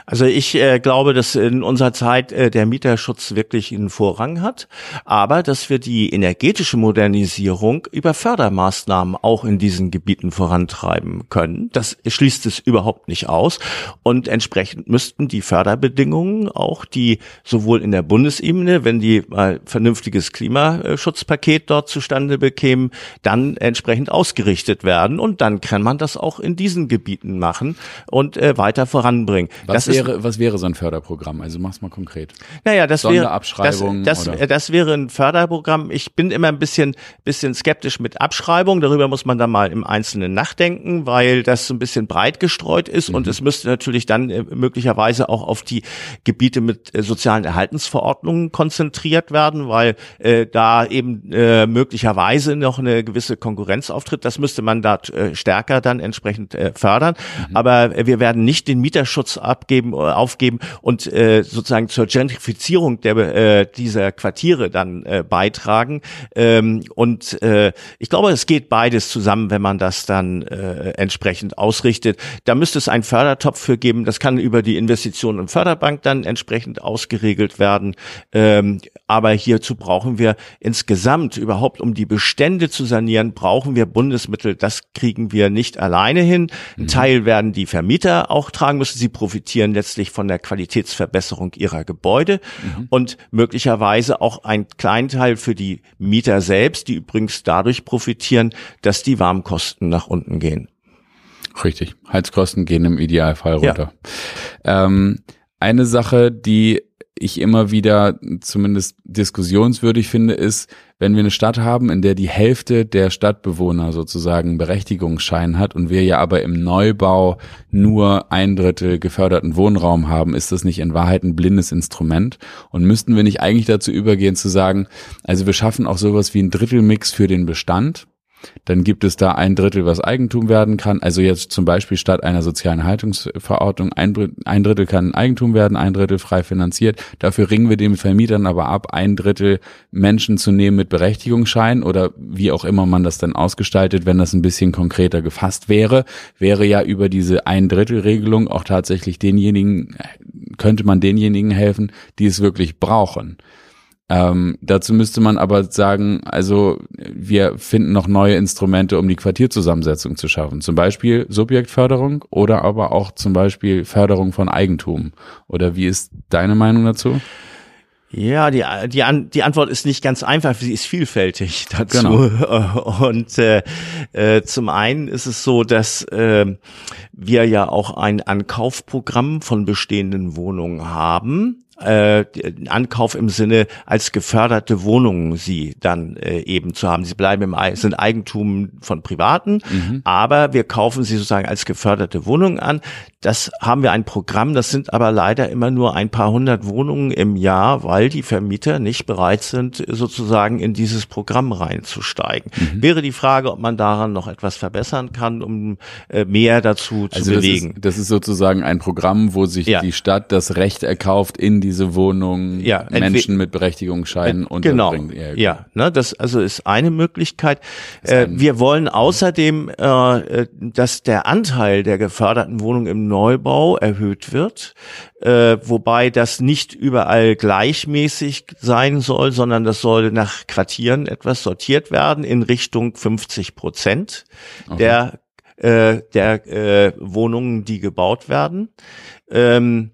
Also ich äh, glaube, dass in unserer Zeit äh, der Mieterschutz wirklich einen Vorrang hat, aber dass wir die energetische Modernisierung über Fördermaßnahmen auch in diesen Gebieten vorantreiben können. Das schließt es überhaupt nicht aus und entsprechend müssten die Förderbedingungen auch, die sowohl in der Bundesebene, wenn die mal vernünftiges Klimaschutzpaket dort zustande bekämen, dann entsprechend ausgerichtet werden und dann kann man das auch in diesen Gebieten machen und äh, weiter voranbringen. Was wäre, was wäre so ein Förderprogramm? Also mach's mal konkret. Naja, das wäre, das, das, das wäre ein Förderprogramm. Ich bin immer ein bisschen, bisschen skeptisch mit Abschreibung. Darüber muss man dann mal im Einzelnen nachdenken, weil das so ein bisschen breit gestreut ist. Mhm. Und es müsste natürlich dann möglicherweise auch auf die Gebiete mit sozialen Erhaltensverordnungen konzentriert werden, weil äh, da eben äh, möglicherweise noch eine gewisse Konkurrenz auftritt. Das müsste man da äh, stärker dann entsprechend äh, fördern. Mhm. Aber wir werden nicht den Mieterschutz abgeben, aufgeben und äh, sozusagen zur Gentrifizierung der, äh, dieser Quartiere dann äh, beitragen. Ähm, und äh, ich glaube, es geht beides zusammen, wenn man das dann äh, entsprechend ausrichtet. Da müsste es einen Fördertopf für geben. Das kann über die Investitionen und Förderbank dann entsprechend ausgeregelt werden. Ähm, aber hierzu brauchen wir insgesamt überhaupt, um die Bestände zu sanieren, brauchen wir Bundesmittel. Das kriegen wir nicht alleine hin. Ein mhm. Teil werden die Vermieter auch tragen müssen. Sie profitieren profitieren letztlich von der Qualitätsverbesserung ihrer Gebäude mhm. und möglicherweise auch ein Kleinteil für die Mieter selbst, die übrigens dadurch profitieren, dass die Warmkosten nach unten gehen. Richtig, Heizkosten gehen im Idealfall runter. Ja. Ähm, eine Sache, die ich immer wieder zumindest diskussionswürdig finde, ist, wenn wir eine Stadt haben, in der die Hälfte der Stadtbewohner sozusagen Berechtigungsschein hat und wir ja aber im Neubau nur ein Drittel geförderten Wohnraum haben, ist das nicht in Wahrheit ein blindes Instrument? Und müssten wir nicht eigentlich dazu übergehen zu sagen, also wir schaffen auch sowas wie ein Drittelmix für den Bestand? Dann gibt es da ein Drittel, was Eigentum werden kann. Also jetzt zum Beispiel statt einer sozialen Haltungsverordnung, ein Drittel kann Eigentum werden, ein Drittel frei finanziert. Dafür ringen wir den Vermietern aber ab, ein Drittel Menschen zu nehmen mit Berechtigungsschein oder wie auch immer man das dann ausgestaltet, wenn das ein bisschen konkreter gefasst wäre, wäre ja über diese ein Drittel Regelung auch tatsächlich denjenigen, könnte man denjenigen helfen, die es wirklich brauchen. Ähm, dazu müsste man aber sagen, also wir finden noch neue Instrumente, um die Quartierzusammensetzung zu schaffen. Zum Beispiel Subjektförderung oder aber auch zum Beispiel Förderung von Eigentum. Oder wie ist deine Meinung dazu? Ja, die die die Antwort ist nicht ganz einfach, sie ist vielfältig dazu. Genau. Und äh, äh, zum einen ist es so, dass äh, wir ja auch ein Ankaufprogramm von bestehenden Wohnungen haben. Äh, Ankauf im Sinne, als geförderte Wohnungen sie dann äh, eben zu haben. Sie bleiben im, sind Eigentum von Privaten, mhm. aber wir kaufen sie sozusagen als geförderte Wohnungen an. Das haben wir ein Programm, das sind aber leider immer nur ein paar hundert Wohnungen im Jahr, weil die Vermieter nicht bereit sind, sozusagen in dieses Programm reinzusteigen. Mhm. Wäre die Frage, ob man daran noch etwas verbessern kann, um äh, mehr dazu zu also belegen. Das ist, das ist sozusagen ein Programm, wo sich ja. die Stadt das Recht erkauft, in die diese Wohnungen ja, Menschen mit Berechtigungsscheinen äh, unterbringen. Genau, ja, okay. ja ne, das also ist eine Möglichkeit. Ist äh, ein wir wollen außerdem, äh, dass der Anteil der geförderten Wohnungen im Neubau erhöht wird, äh, wobei das nicht überall gleichmäßig sein soll, sondern das soll nach Quartieren etwas sortiert werden in Richtung fünfzig Prozent okay. der, äh, der äh, Wohnungen, die gebaut werden. Ähm,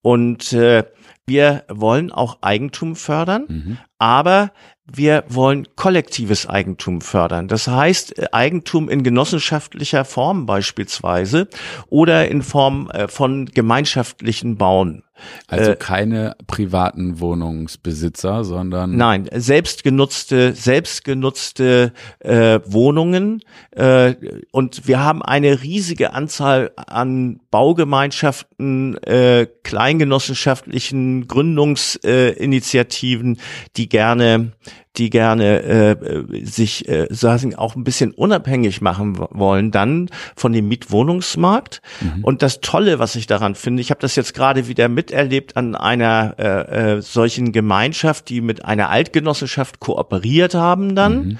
und äh, wir wollen auch Eigentum fördern, mhm. aber wir wollen kollektives Eigentum fördern. Das heißt, Eigentum in genossenschaftlicher Form beispielsweise oder in Form von gemeinschaftlichen Bauen. Also keine privaten Wohnungsbesitzer, sondern... Nein, selbstgenutzte, selbstgenutzte äh, Wohnungen. Äh, und wir haben eine riesige Anzahl an Baugemeinschaften, äh, kleingenossenschaftlichen Gründungsinitiativen, äh, die gerne... die gerne äh, sich äh, sagen, auch ein bisschen unabhängig machen wollen dann von dem Mietwohnungsmarkt. Mhm. Und das Tolle, was ich daran finde, ich habe das jetzt gerade wieder miterlebt an einer äh, äh, solchen Gemeinschaft, die mit einer Altgenossenschaft kooperiert haben dann, mhm.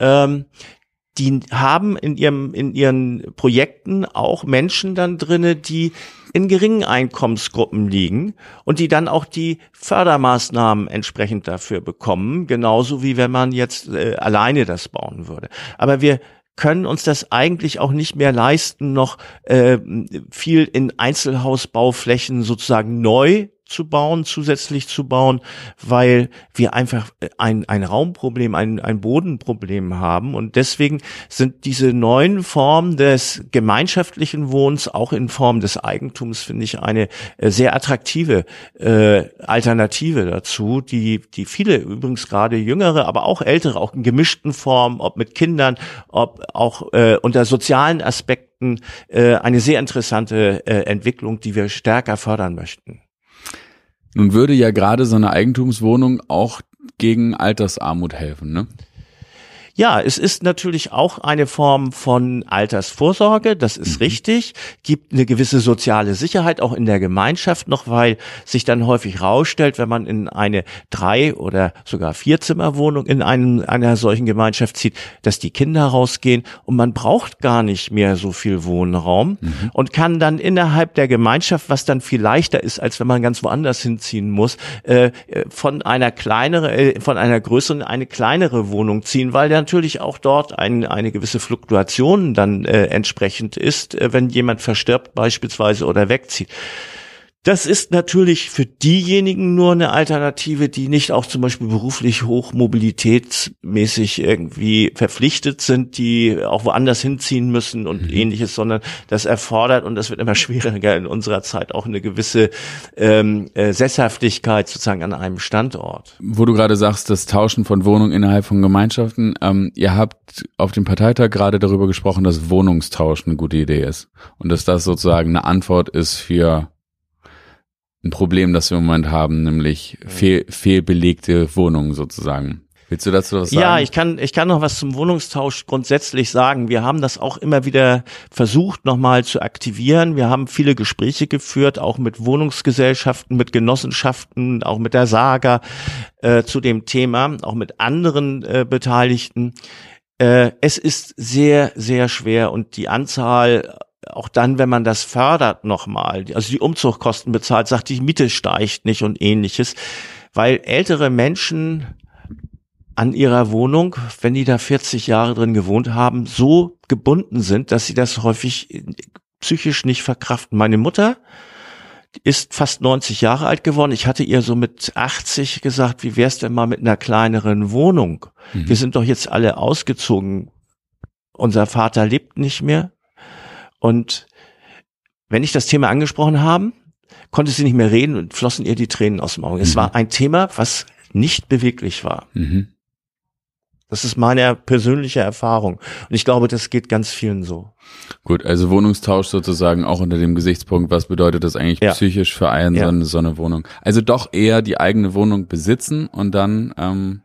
ähm, die haben in ihrem, in ihren Projekten auch Menschen dann drinne, die in geringen Einkommensgruppen liegen und die dann auch die Fördermaßnahmen entsprechend dafür bekommen, genauso wie wenn man jetzt äh, alleine das bauen würde. Aber wir können uns das eigentlich auch nicht mehr leisten, noch äh, viel in Einzelhausbauflächen sozusagen neu zu bauen, zusätzlich zu bauen, weil wir einfach ein, ein Raumproblem, ein, ein Bodenproblem haben. Und deswegen sind diese neuen Formen des gemeinschaftlichen Wohnens auch in Form des Eigentums, finde ich, eine sehr attraktive äh, Alternative dazu, die, die viele, übrigens gerade jüngere, aber auch ältere, auch in gemischten Formen, ob mit Kindern, ob auch äh, unter sozialen Aspekten, äh, eine sehr interessante äh, Entwicklung, die wir stärker fördern möchten. Nun würde ja gerade so eine Eigentumswohnung auch gegen Altersarmut helfen, ne? Ja, es ist natürlich auch eine Form von Altersvorsorge, das ist mhm. richtig, gibt eine gewisse soziale Sicherheit auch in der Gemeinschaft noch, weil sich dann häufig rausstellt, wenn man in eine drei- oder sogar Vierzimmerwohnung in einem, einer solchen Gemeinschaft zieht, dass die Kinder rausgehen und man braucht gar nicht mehr so viel Wohnraum mhm. und kann dann innerhalb der Gemeinschaft, was dann viel leichter ist, als wenn man ganz woanders hinziehen muss, äh, von einer kleinere, äh, von einer größeren eine kleinere Wohnung ziehen, weil dann natürlich auch dort ein, eine gewisse Fluktuation dann äh, entsprechend ist, äh, wenn jemand verstirbt beispielsweise oder wegzieht. Das ist natürlich für diejenigen nur eine Alternative, die nicht auch zum Beispiel beruflich hochmobilitätsmäßig irgendwie verpflichtet sind, die auch woanders hinziehen müssen und mhm. ähnliches, sondern das erfordert, und das wird immer schwieriger in unserer Zeit, auch eine gewisse ähm, äh, Sesshaftigkeit sozusagen an einem Standort. Wo du gerade sagst, das Tauschen von Wohnungen innerhalb von Gemeinschaften, ähm, ihr habt auf dem Parteitag gerade darüber gesprochen, dass Wohnungstausch eine gute Idee ist und dass das sozusagen eine Antwort ist für ein Problem, das wir im Moment haben, nämlich fehl, fehlbelegte Wohnungen sozusagen. Willst du dazu was sagen? Ja, ich kann, ich kann noch was zum Wohnungstausch grundsätzlich sagen. Wir haben das auch immer wieder versucht, nochmal zu aktivieren. Wir haben viele Gespräche geführt, auch mit Wohnungsgesellschaften, mit Genossenschaften, auch mit der Saga äh, zu dem Thema, auch mit anderen äh, Beteiligten. Äh, es ist sehr, sehr schwer und die Anzahl, auch dann, wenn man das fördert nochmal, also die Umzugkosten bezahlt, sagt, die Miete steigt nicht und ähnliches, weil ältere Menschen an ihrer Wohnung, wenn die da vierzig Jahre drin gewohnt haben, so gebunden sind, dass sie das häufig psychisch nicht verkraften. Meine Mutter ist fast neunzig Jahre alt geworden. Ich hatte ihr so mit achtzig gesagt, wie wär's denn mal mit einer kleineren Wohnung? Mhm. Wir sind doch jetzt alle ausgezogen. Unser Vater lebt nicht mehr. Und wenn ich das Thema angesprochen habe, konnte sie nicht mehr reden und flossen ihr die Tränen aus dem Auge. Mhm. Es war ein Thema, was nicht beweglich war. Mhm. Das ist meine persönliche Erfahrung. Und ich glaube, das geht ganz vielen so. Gut, also Wohnungstausch sozusagen auch unter dem Gesichtspunkt, was bedeutet das eigentlich ja. psychisch für einen ja. so, eine, so eine Wohnung? Also doch eher die eigene Wohnung besitzen und dann... Ähm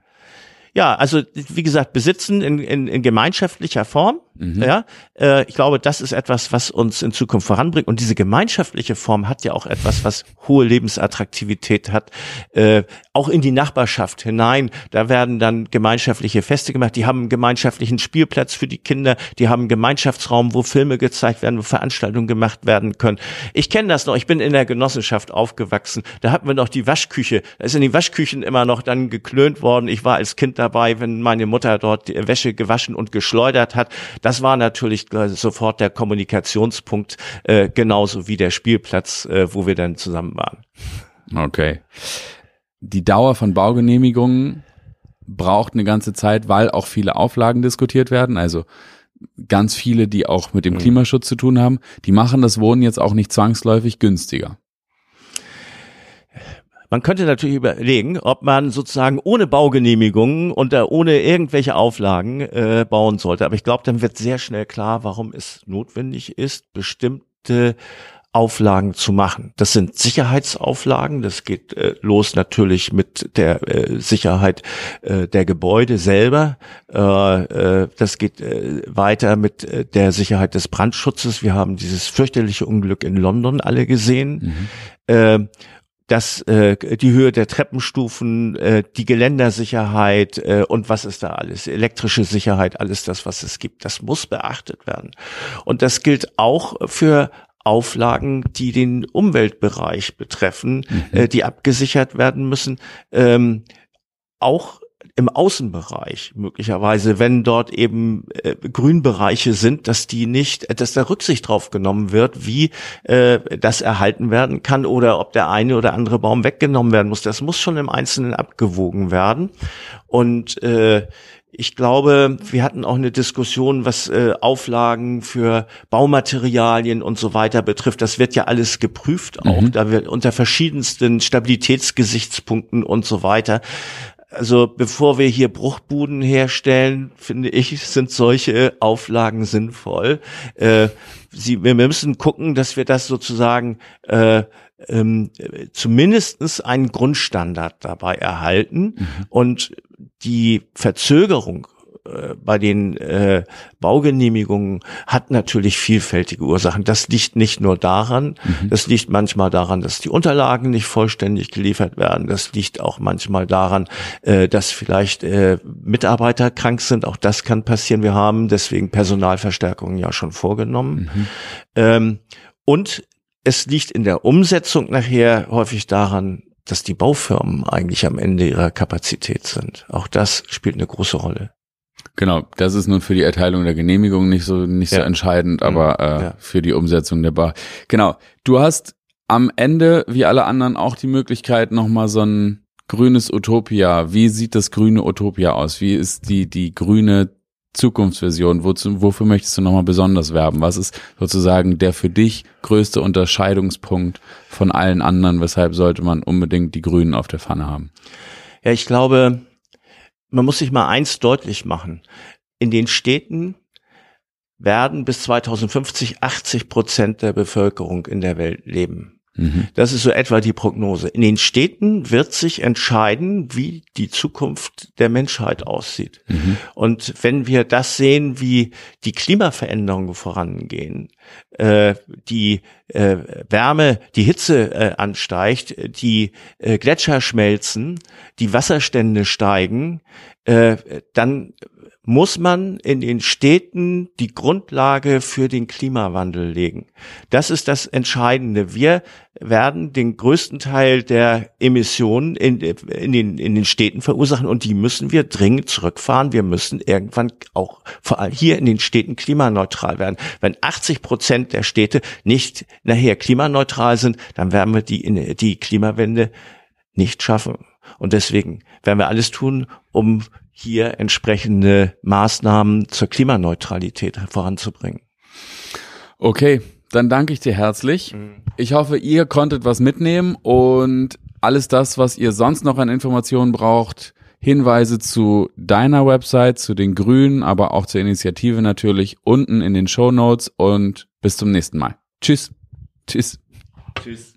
Ja, also wie gesagt, besitzen in, in, in gemeinschaftlicher Form. Mhm. Ja, äh, ich glaube, das ist etwas, was uns in Zukunft voranbringt. Und diese gemeinschaftliche Form hat ja auch etwas, was hohe Lebensattraktivität hat, äh, auch in die Nachbarschaft hinein. Da werden dann gemeinschaftliche Feste gemacht. Die haben einen gemeinschaftlichen Spielplatz für die Kinder. Die haben einen Gemeinschaftsraum, wo Filme gezeigt werden, wo Veranstaltungen gemacht werden können. Ich kenne das noch. Ich bin in der Genossenschaft aufgewachsen. Da hatten wir noch die Waschküche. Da ist in den Waschküchen immer noch dann geklönt worden. Ich war als Kind da dabei, wenn meine Mutter dort die Wäsche gewaschen und geschleudert hat. Das war natürlich sofort der Kommunikationspunkt, äh, genauso wie der Spielplatz, äh, wo wir dann zusammen waren. Okay. Die Dauer von Baugenehmigungen braucht eine ganze Zeit, weil auch viele Auflagen diskutiert werden. Also ganz viele, die auch mit dem Klimaschutz zu tun haben, die machen das Wohnen jetzt auch nicht zwangsläufig günstiger. Man könnte natürlich überlegen, ob man sozusagen ohne Baugenehmigungen und ohne irgendwelche Auflagen äh, bauen sollte. Aber ich glaube, dann wird sehr schnell klar, warum es notwendig ist, bestimmte Auflagen zu machen. Das sind Sicherheitsauflagen. Das geht äh, los natürlich mit der äh, Sicherheit äh, der Gebäude selber. Äh, äh, das geht äh, weiter mit äh, der Sicherheit des Brandschutzes. Wir haben dieses fürchterliche Unglück in London alle gesehen. Mhm. Äh, das, äh, die Höhe der Treppenstufen, äh, die Geländersicherheit äh, und was ist da alles, elektrische Sicherheit, alles das, was es gibt, das muss beachtet werden. Und das gilt auch für Auflagen, die den Umweltbereich betreffen, mhm. äh, die abgesichert werden müssen, ähm, auch im Außenbereich möglicherweise, wenn dort eben äh, Grünbereiche sind, dass die nicht, dass da Rücksicht drauf genommen wird, wie äh, das erhalten werden kann oder ob der eine oder andere Baum weggenommen werden muss. Das muss schon im Einzelnen abgewogen werden. Und äh, ich glaube, wir hatten auch eine Diskussion, was äh, Auflagen für Baumaterialien und so weiter betrifft. Das wird ja alles geprüft auch, mhm. da wir unter verschiedensten Stabilitätsgesichtspunkten und so weiter. Also bevor wir hier Bruchbuden herstellen, finde ich, sind solche Auflagen sinnvoll. Äh, sie, wir müssen gucken, dass wir das sozusagen äh, ähm, zumindestens einen Grundstandard dabei erhalten mhm. und die Verzögerung äh, bei den äh, Baugenehmigungen hat natürlich vielfältige Ursachen. Das liegt nicht nur daran, mhm. das liegt manchmal daran, dass die Unterlagen nicht vollständig geliefert werden. Das liegt auch manchmal daran, äh, dass vielleicht äh, Mitarbeiter krank sind. Auch das kann passieren. Wir haben deswegen Personalverstärkungen ja schon vorgenommen. Mhm. Ähm, und es liegt in der Umsetzung nachher häufig daran, dass die Baufirmen eigentlich am Ende ihrer Kapazität sind. Auch das spielt eine große Rolle. Genau, das ist nun für die Erteilung der Genehmigung nicht so nicht ja. so entscheidend, aber äh, ja. für die Umsetzung der Bau. Genau, du hast am Ende, wie alle anderen, auch die Möglichkeit, nochmal so ein grünes Utopia. Wie sieht das grüne Utopia aus? Wie ist die die grüne Zukunftsversion? Wozu, wofür möchtest du nochmal besonders werben? Was ist sozusagen der für dich größte Unterscheidungspunkt von allen anderen? Weshalb sollte man unbedingt die Grünen auf der Pfanne haben? Ja, ich glaube, man muss sich mal eins deutlich machen. In den Städten werden bis zweitausendfünfzig achtzig Prozent der Bevölkerung in der Welt leben. Mhm. Das ist so etwa die Prognose. In den Städten wird sich entscheiden, wie die Zukunft der Menschheit aussieht. Mhm. Und wenn wir das sehen, wie die Klimaveränderungen vorangehen, äh, die äh, Wärme, die Hitze äh, ansteigt, die äh, Gletscher schmelzen, die Wasserstände steigen, äh, dann muss man in den Städten die Grundlage für den Klimawandel legen. Das ist das Entscheidende. Wir werden den größten Teil der Emissionen in, in, den, in den Städten verursachen und die müssen wir dringend zurückfahren. Wir müssen irgendwann auch vor allem hier in den Städten klimaneutral werden. Wenn achtzig Prozent der Städte nicht nachher klimaneutral sind, dann werden wir die, die Klimawende nicht schaffen. Und deswegen werden wir alles tun, um hier entsprechende Maßnahmen zur Klimaneutralität voranzubringen. Okay, dann danke ich dir herzlich. Ich hoffe, ihr konntet was mitnehmen und alles das, was ihr sonst noch an Informationen braucht, Hinweise zu deiner Website, zu den Grünen, aber auch zur Initiative natürlich unten in den Shownotes und bis zum nächsten Mal. Tschüss. Tschüss. Tschüss.